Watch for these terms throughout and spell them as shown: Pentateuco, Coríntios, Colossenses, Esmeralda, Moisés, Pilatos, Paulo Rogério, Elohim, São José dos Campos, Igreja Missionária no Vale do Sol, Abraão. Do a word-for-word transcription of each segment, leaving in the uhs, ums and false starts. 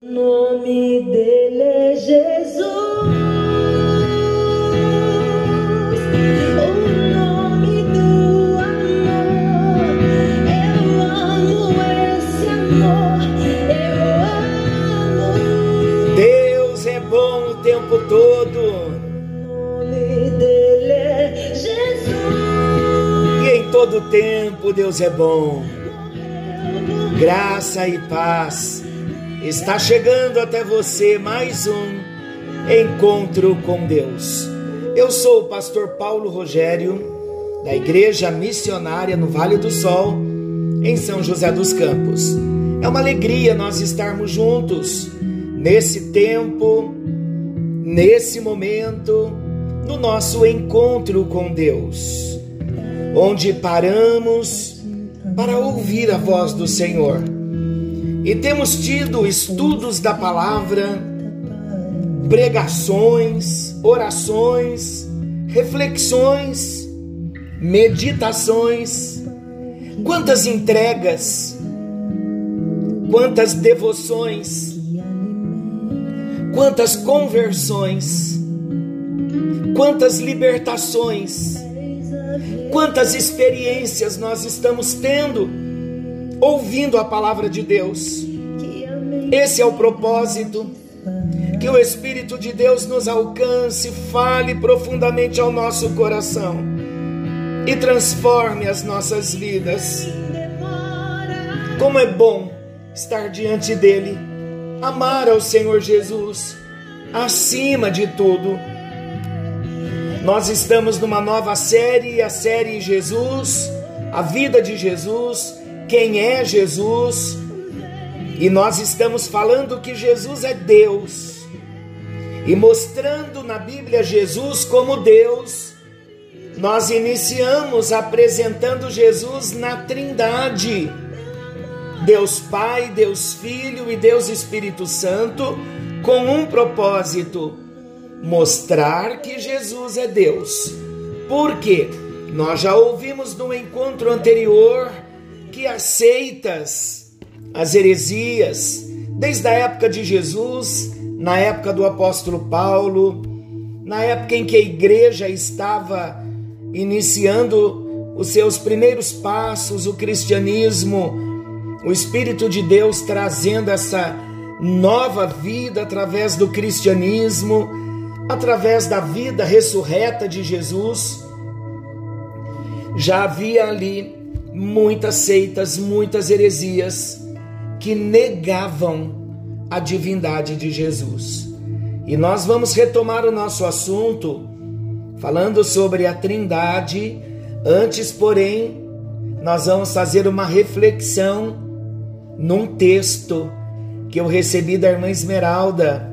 O nome dele é Jesus. Todo tempo Deus é bom, graça e paz, está chegando até você mais um encontro com Deus. Eu sou o pastor Paulo Rogério, da Igreja Missionária no Vale do Sol, em São José dos Campos. É uma alegria nós estarmos juntos, nesse tempo, nesse momento, no nosso encontro com Deus, onde paramos para ouvir a voz do Senhor. E temos tido estudos da palavra, pregações, orações, reflexões, meditações. Quantas entregas, quantas devoções, quantas conversões, quantas libertações, quantas experiências nós estamos tendo, ouvindo a palavra de Deus. Esse é o propósito, que o Espírito de Deus nos alcance, fale profundamente ao nosso coração e transforme as nossas vidas. Como é bom estar diante dele, amar ao Senhor Jesus acima de tudo. Nós estamos numa nova série, a série Jesus, a vida de Jesus, quem é Jesus, e nós estamos falando que Jesus é Deus, e mostrando na Bíblia Jesus como Deus. Nós iniciamos apresentando Jesus na Trindade, Deus Pai, Deus Filho e Deus Espírito Santo, com um propósito: mostrar que Jesus é Deus. Porque nós já ouvimos no encontro anterior que as seitas, as heresias, desde a época de Jesus, na época do apóstolo Paulo, na época em que a igreja estava iniciando os seus primeiros passos, o cristianismo, o Espírito de Deus trazendo essa nova vida através do cristianismo, através da vida ressurreta de Jesus, já havia ali muitas seitas, muitas heresias que negavam a divindade de Jesus. E nós vamos retomar o nosso assunto falando sobre a Trindade. Antes, porém, nós vamos fazer uma reflexão num texto que eu recebi da irmã Esmeralda.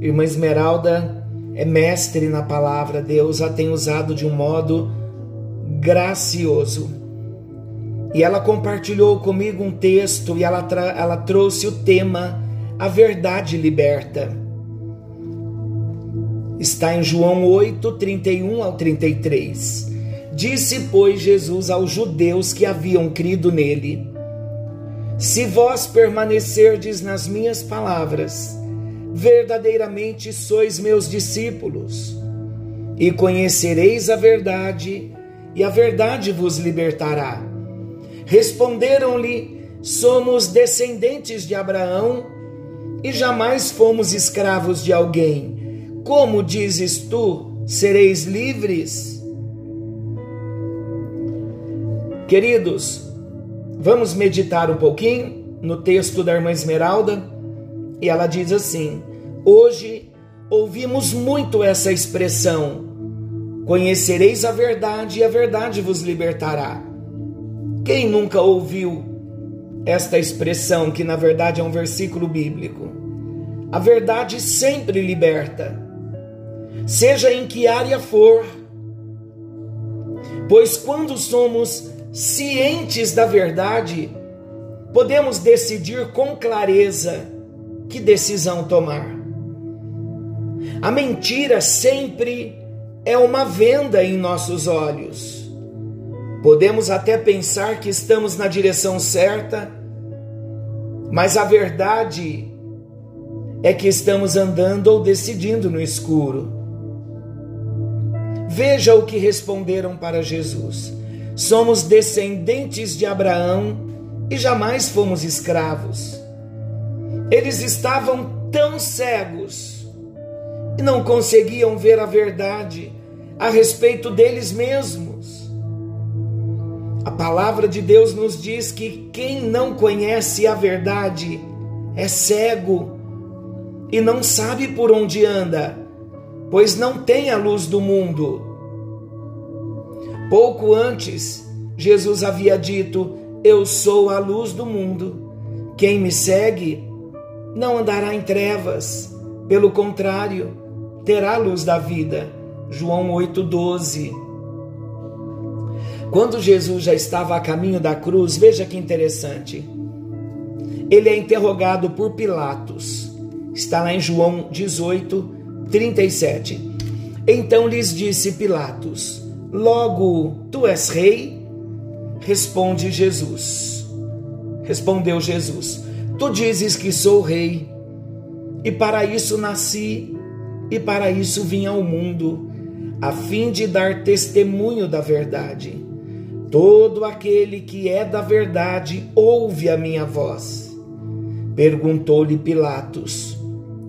Irmã Esmeralda é mestre na palavra, Deus a tem usado de um modo gracioso. E ela compartilhou comigo um texto e ela, tra- ela trouxe o tema A Verdade Liberta. Está em João oito, trinta e um ao trinta e três. Disse, pois, Jesus aos judeus que haviam crido nele: se vós permanecerdes nas minhas palavras, verdadeiramente sois meus discípulos, e conhecereis a verdade, e a verdade vos libertará. Responderam-lhe: somos descendentes de Abraão, e jamais fomos escravos de alguém. Como dizes tu, sereis livres? Queridos, vamos meditar um pouquinho no texto da irmã Esmeralda. E ela diz assim: hoje ouvimos muito essa expressão, conhecereis a verdade e a verdade vos libertará. Quem nunca ouviu esta expressão, que na verdade é um versículo bíblico? A verdade sempre liberta, seja em que área for, pois quando somos cientes da verdade, podemos decidir com clareza que decisão tomar. A mentira sempre é uma venda em nossos olhos. Podemos até pensar que estamos na direção certa, mas a verdade é que estamos andando ou decidindo no escuro. Veja o que responderam para Jesus: somos descendentes de Abraão e jamais fomos escravos. Eles estavam tão cegos e não conseguiam ver a verdade a respeito deles mesmos. A palavra de Deus nos diz que quem não conhece a verdade é cego e não sabe por onde anda, pois não tem a luz do mundo. Pouco antes, Jesus havia dito: eu sou a luz do mundo. Quem me segue não andará em trevas, pelo contrário, terá a luz da vida. João oito, doze. Quando Jesus já estava a caminho da cruz, veja que interessante, ele é interrogado por Pilatos. Está lá em João dezoito, trinta e sete. Então lhes disse Pilatos: logo tu és rei? Responde Jesus. Respondeu Jesus: tu dizes que sou rei, e para isso nasci, e para isso vim ao mundo, a fim de dar testemunho da verdade. Todo aquele que é da verdade ouve a minha voz. Perguntou-lhe Pilatos: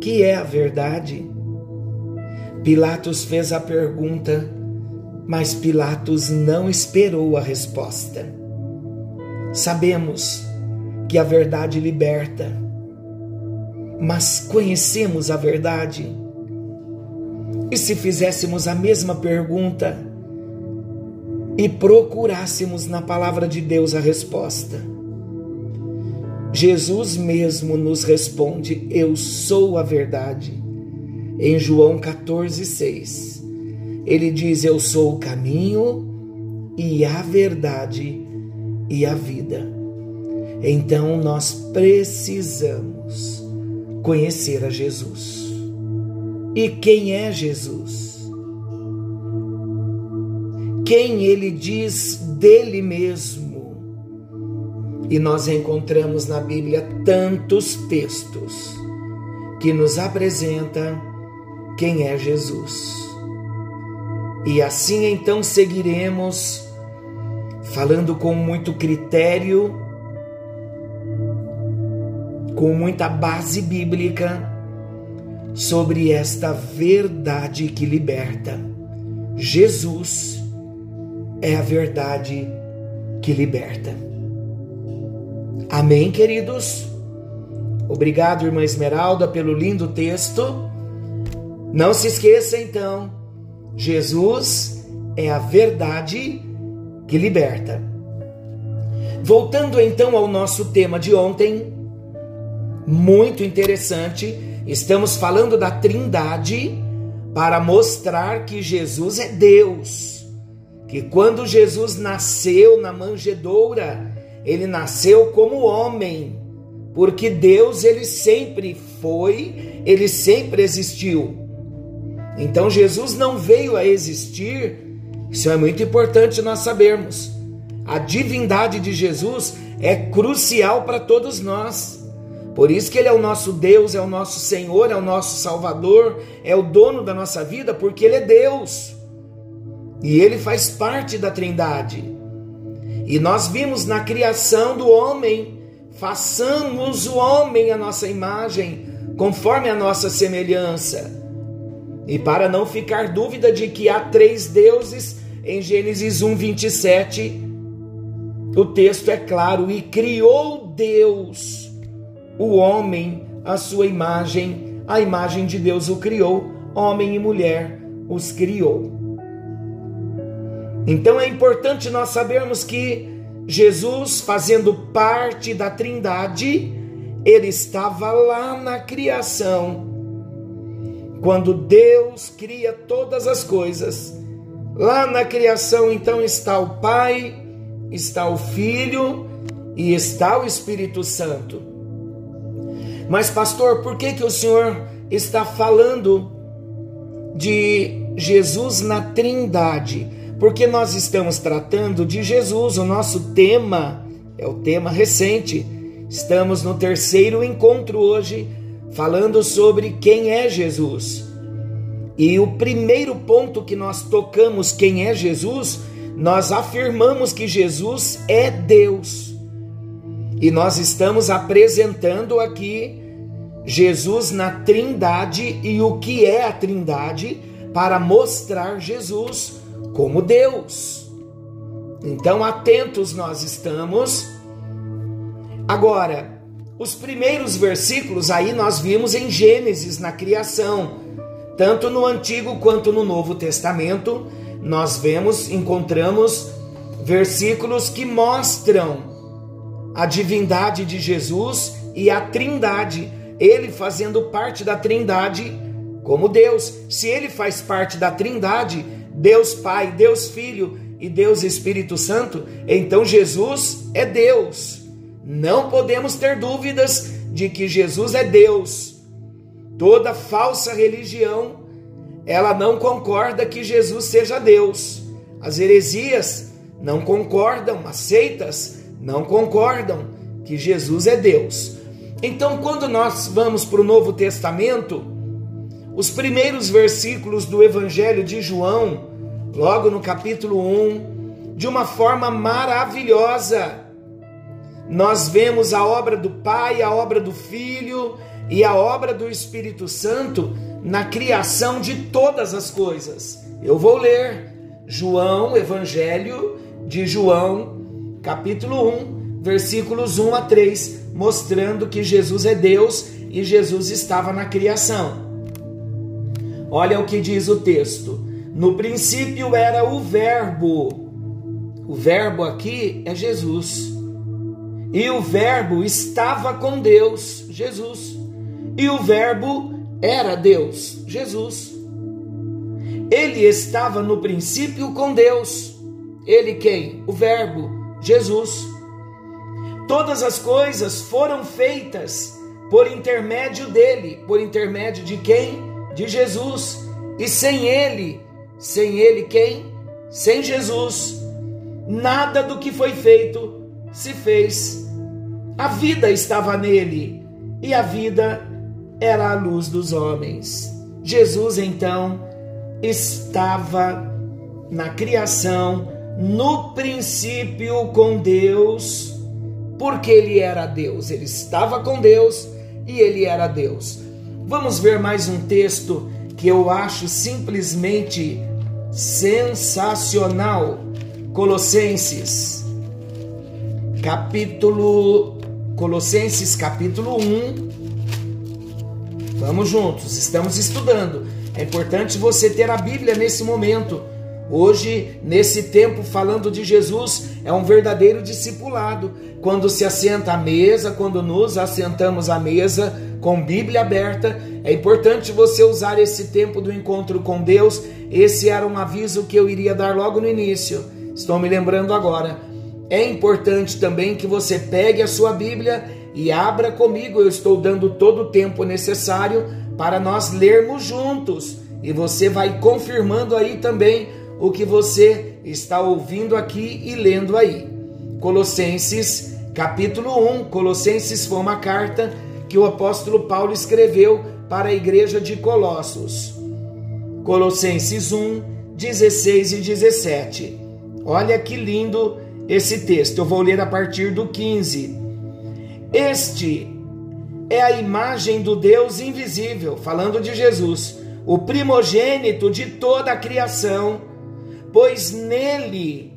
que é a verdade? Pilatos fez a pergunta, mas Pilatos não esperou a resposta. Sabemos que a verdade liberta, mas conhecemos a verdade? E se fizéssemos a mesma pergunta e procurássemos na palavra de Deus a resposta? Jesus mesmo nos responde: eu sou a verdade. Em João quatorze, seis. Ele diz: eu sou o caminho e a verdade e a vida. Então nós precisamos conhecer a Jesus. E quem é Jesus? Quem ele diz dele mesmo? E nós encontramos na Bíblia tantos textos que nos apresentam quem é Jesus. E assim então seguiremos falando com muito critério, com muita base bíblica, sobre esta verdade que liberta. Jesus é a verdade que liberta. Amém, queridos? Obrigado, irmã Esmeralda, pelo lindo texto. Não se esqueça, então, Jesus é a verdade que liberta. Voltando então ao nosso tema de ontem, muito interessante, estamos falando da Trindade para mostrar que Jesus é Deus, que quando Jesus nasceu na manjedoura, ele nasceu como homem, porque Deus ele sempre foi, ele sempre existiu. Então Jesus não veio a existir, isso é muito importante nós sabermos. A divindade de Jesus é crucial para todos nós, por isso que ele é o nosso Deus, é o nosso Senhor, é o nosso Salvador, é o dono da nossa vida, porque ele é Deus, e ele faz parte da Trindade. E nós vimos na criação do homem: façamos o homem à nossa imagem, conforme a nossa semelhança. E para não ficar dúvida de que há três deuses, em Gênesis um, vinte e sete, o texto é claro: e criou Deus o homem à sua imagem, a imagem de Deus o criou, homem e mulher os criou. Então é importante nós sabermos que Jesus, fazendo parte da Trindade, ele estava lá na criação. Quando Deus cria todas as coisas, lá na criação então está o Pai, está o Filho e está o Espírito Santo. Mas pastor, por que que o senhor está falando de Jesus na Trindade? Porque nós estamos tratando de Jesus, o nosso tema é o tema recente, estamos no terceiro encontro hoje, falando sobre quem é Jesus. E o primeiro ponto que nós tocamos, quem é Jesus, nós afirmamos que Jesus é Deus. E nós estamos apresentando aqui Jesus na Trindade e o que é a Trindade para mostrar Jesus como Deus. Então, atentos nós estamos. Agora, os primeiros versículos aí nós vimos em Gênesis, na criação. Tanto no Antigo quanto no Novo Testamento, nós vemos, encontramos versículos que mostram a divindade de Jesus e a Trindade, ele fazendo parte da Trindade como Deus. Se ele faz parte da Trindade, Deus Pai, Deus Filho e Deus Espírito Santo, então Jesus é Deus. Não podemos ter dúvidas de que Jesus é Deus. Toda falsa religião, ela não concorda que Jesus seja Deus. As heresias não concordam, as seitas não concordam que Jesus é Deus. Então, quando nós vamos para o Novo Testamento, os primeiros versículos do Evangelho de João, logo no capítulo um, de uma forma maravilhosa, nós vemos a obra do Pai, a obra do Filho e a obra do Espírito Santo na criação de todas as coisas. Eu vou ler João, Evangelho de João, capítulo um, versículos um a três, mostrando que Jesus é Deus e Jesus estava na criação. Olha o que diz o texto. No princípio era o Verbo. O Verbo aqui é Jesus. E o Verbo estava com Deus, Jesus. E o Verbo era Deus, Jesus. Ele estava no princípio com Deus. Ele quem? O Verbo, Jesus. Todas as coisas foram feitas por intermédio dele. Por intermédio de quem? De Jesus. E sem ele, sem ele quem? Sem Jesus, nada do que foi feito se fez. A vida estava nele e a vida era a luz dos homens. Jesus, então, estava na criação, no princípio com Deus, porque ele era Deus. Ele estava com Deus e ele era Deus. Vamos ver mais um texto que eu acho simplesmente sensacional. Colossenses, capítulo... Colossenses, capítulo um. Vamos juntos, estamos estudando. É importante você ter a Bíblia nesse momento. Hoje, nesse tempo, falando de Jesus, é um verdadeiro discipulado. Quando se assenta à mesa, quando nos assentamos à mesa com Bíblia aberta, é importante você usar esse tempo do encontro com Deus. Esse era um aviso que eu iria dar logo no início. Estou me lembrando agora. É importante também que você pegue a sua Bíblia e abra comigo, eu estou dando todo o tempo necessário para nós lermos juntos. E você vai confirmando aí também o que você está ouvindo aqui e lendo aí. Colossenses, capítulo um. Colossenses foi uma carta que o apóstolo Paulo escreveu para a igreja de Colossos. Colossenses um, dezesseis e dezessete. Olha que lindo esse texto. Eu vou ler a partir do quinze. Este é a imagem do Deus invisível, falando de Jesus, o primogênito de toda a criação, pois nele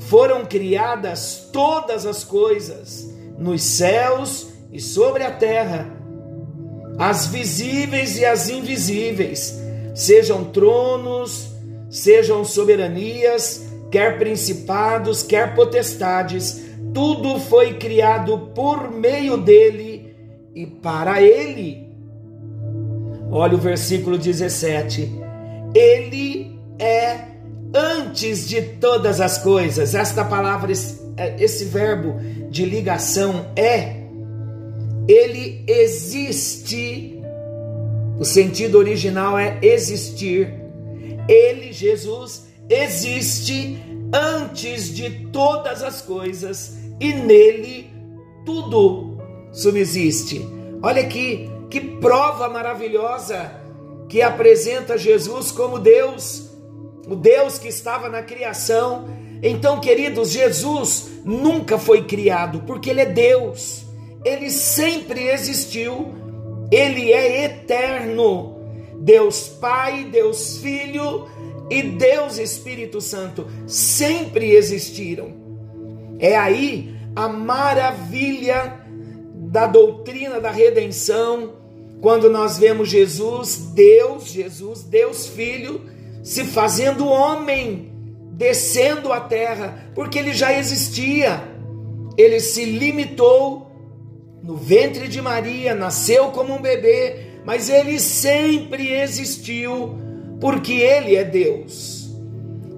foram criadas todas as coisas, nos céus e sobre a terra, as visíveis e as invisíveis, sejam tronos, sejam soberanias, quer principados, quer potestades. Tudo foi criado por meio dele e para ele. Olha o versículo dezessete. Ele é antes de todas as coisas. Esta palavra, esse verbo de ligação é. Ele existe. O sentido original é existir. Ele, Jesus, existe antes de todas as coisas. E nele tudo subsiste. Olha aqui, Que prova maravilhosa que apresenta Jesus como Deus, o Deus que estava na criação. Então, queridos, Jesus nunca foi criado, porque Ele é Deus, Ele sempre existiu, Ele é eterno, Deus Pai, Deus Filho e Deus Espírito Santo sempre existiram. É aí a maravilha da doutrina da redenção, quando nós vemos Jesus, Deus, Jesus, Deus Filho, se fazendo homem, descendo a terra, porque Ele já existia, Ele se limitou no ventre de Maria, nasceu como um bebê, mas Ele sempre existiu, porque Ele é Deus.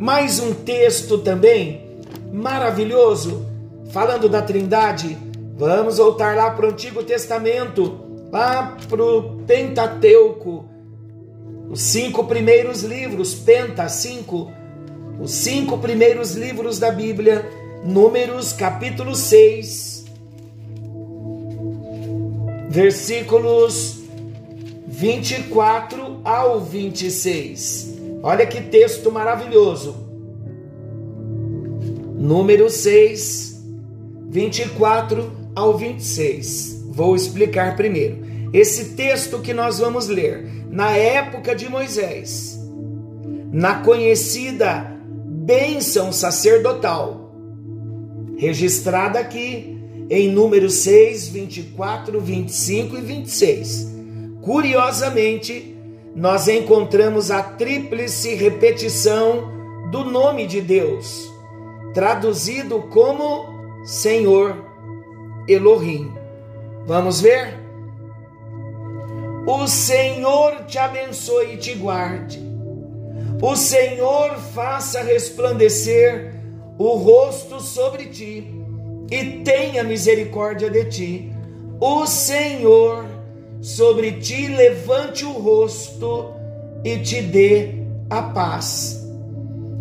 Mais um texto também maravilhoso, falando da Trindade. Vamos voltar lá para o Antigo Testamento, lá para o Pentateuco, os cinco primeiros livros, Penta, cinco, os cinco primeiros livros da Bíblia, Números capítulo seis, versículos vinte e quatro ao vinte e seis, olha que texto maravilhoso, Números seis, vinte e quatro ao vinte e seis, vou explicar primeiro, esse texto que nós vamos ler, na época de Moisés, na conhecida bênção sacerdotal, registrada aqui em Números seis, vinte e quatro, vinte e cinco e vinte e seis, curiosamente, nós encontramos a tríplice repetição do nome de Deus, traduzido como Senhor Elohim. Vamos ver? O Senhor te abençoe e te guarde. O Senhor faça resplandecer o rosto sobre ti e tenha misericórdia de ti. O Senhor sobre ti levante o rosto e te dê a paz.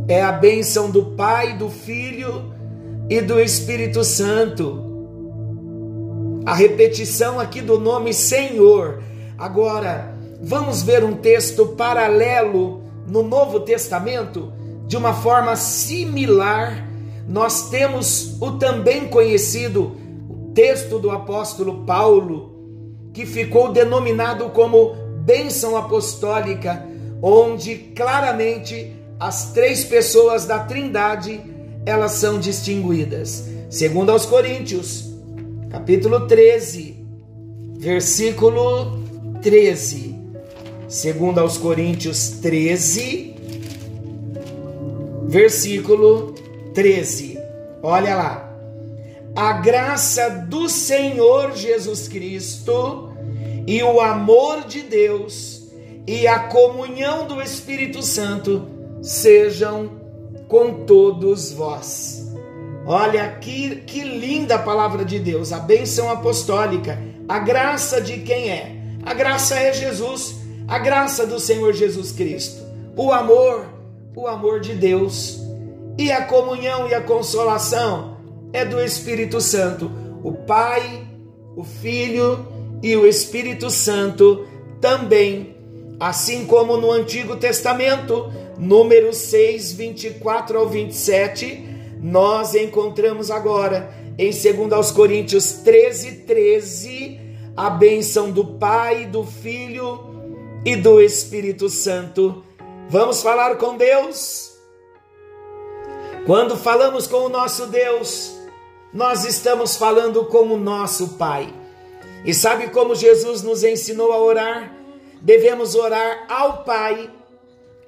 É a bênção do Pai, do Filho e do Espírito Santo. A repetição aqui do nome Senhor. Agora, vamos ver um texto paralelo no Novo Testamento, de uma forma similar. Nós temos o também conhecido texto do apóstolo Paulo, que ficou denominado como bênção apostólica, onde claramente as três pessoas da Trindade, elas são distinguidas. Segundo aos Coríntios, capítulo treze, versículo treze. Segundo aos Coríntios treze, versículo treze. Olha lá. A graça do Senhor Jesus Cristo e o amor de Deus e a comunhão do Espírito Santo sejam com todos vós. Olha que, que linda a palavra de Deus, a bênção apostólica, a graça de quem é? A graça é Jesus, a graça do Senhor Jesus Cristo, o amor, o amor de Deus e a comunhão e a consolação é do Espírito Santo. O Pai, o Filho e o Espírito Santo também, assim como no Antigo Testamento, Números seis, vinte e quatro ao vinte e sete, nós encontramos agora, em dois aos Coríntios treze, treze, a bênção do Pai, do Filho e do Espírito Santo. Vamos falar com Deus? Quando falamos com o nosso Deus, nós estamos falando com o nosso Pai. E sabe como Jesus nos ensinou a orar? Devemos orar ao Pai,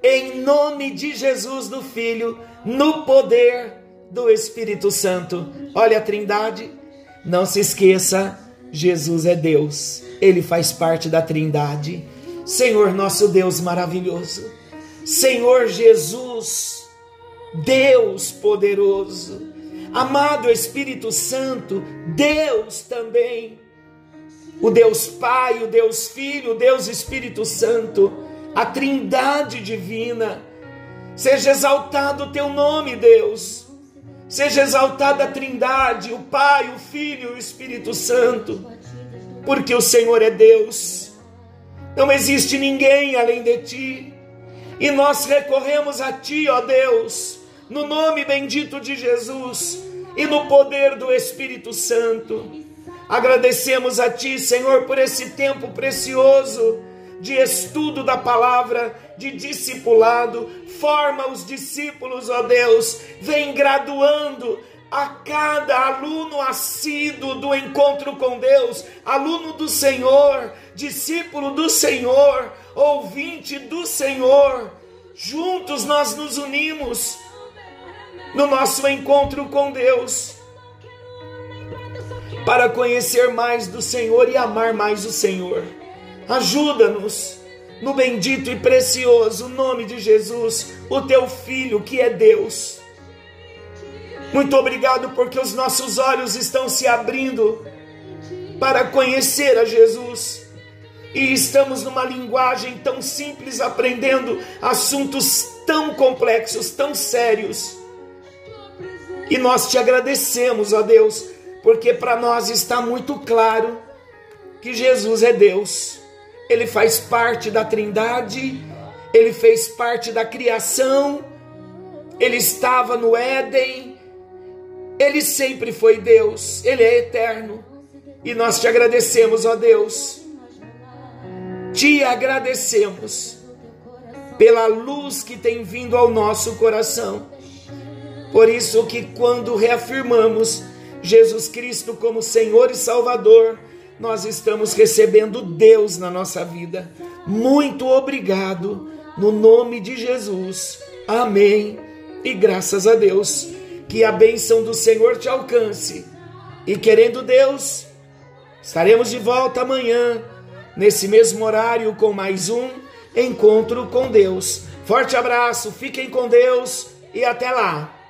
em nome de Jesus do Filho, no poder do Espírito Santo. Olha a Trindade, não se esqueça, Jesus é Deus, Ele faz parte da Trindade. Senhor nosso Deus maravilhoso, Senhor Jesus, Deus poderoso, amado Espírito Santo, Deus também, o Deus Pai, o Deus Filho, o Deus Espírito Santo, a Trindade divina, seja exaltado o teu nome, Deus, seja exaltada a Trindade, o Pai, o Filho e o Espírito Santo, porque o Senhor é Deus, Não existe ninguém além de ti. E nós recorremos a ti, ó Deus, no nome bendito de Jesus e no poder do Espírito Santo. Agradecemos a ti, Senhor, por esse tempo precioso de estudo da palavra, de discipulado. Forma os discípulos, ó Deus, vem graduando a cada aluno assíduo do encontro com Deus, aluno do Senhor, discípulo do Senhor, ouvinte do Senhor. Juntos nós nos unimos no nosso encontro com Deus, para conhecer mais do Senhor e amar mais o Senhor. Ajuda-nos, no bendito e precioso nome de Jesus, o teu Filho que é Deus. Muito obrigado porque os nossos olhos estão se abrindo para conhecer a Jesus. E estamos numa linguagem tão simples, aprendendo assuntos tão complexos, tão sérios. E nós te agradecemos, ó Deus, porque para nós está muito claro que Jesus é Deus. Ele faz parte da Trindade, ele fez parte da criação, ele estava no Éden, ele sempre foi Deus, ele é eterno. E nós te agradecemos, ó Deus, te agradecemos pela luz que tem vindo ao nosso coração. Por isso que quando reafirmamos Jesus Cristo como Senhor e Salvador, nós estamos recebendo Deus na nossa vida. Muito obrigado, no nome de Jesus. Amém. E graças a Deus, que a bênção do Senhor te alcance. E querendo Deus, estaremos de volta amanhã, nesse mesmo horário, com mais um Encontro com Deus. Forte abraço, fiquem com Deus e até lá.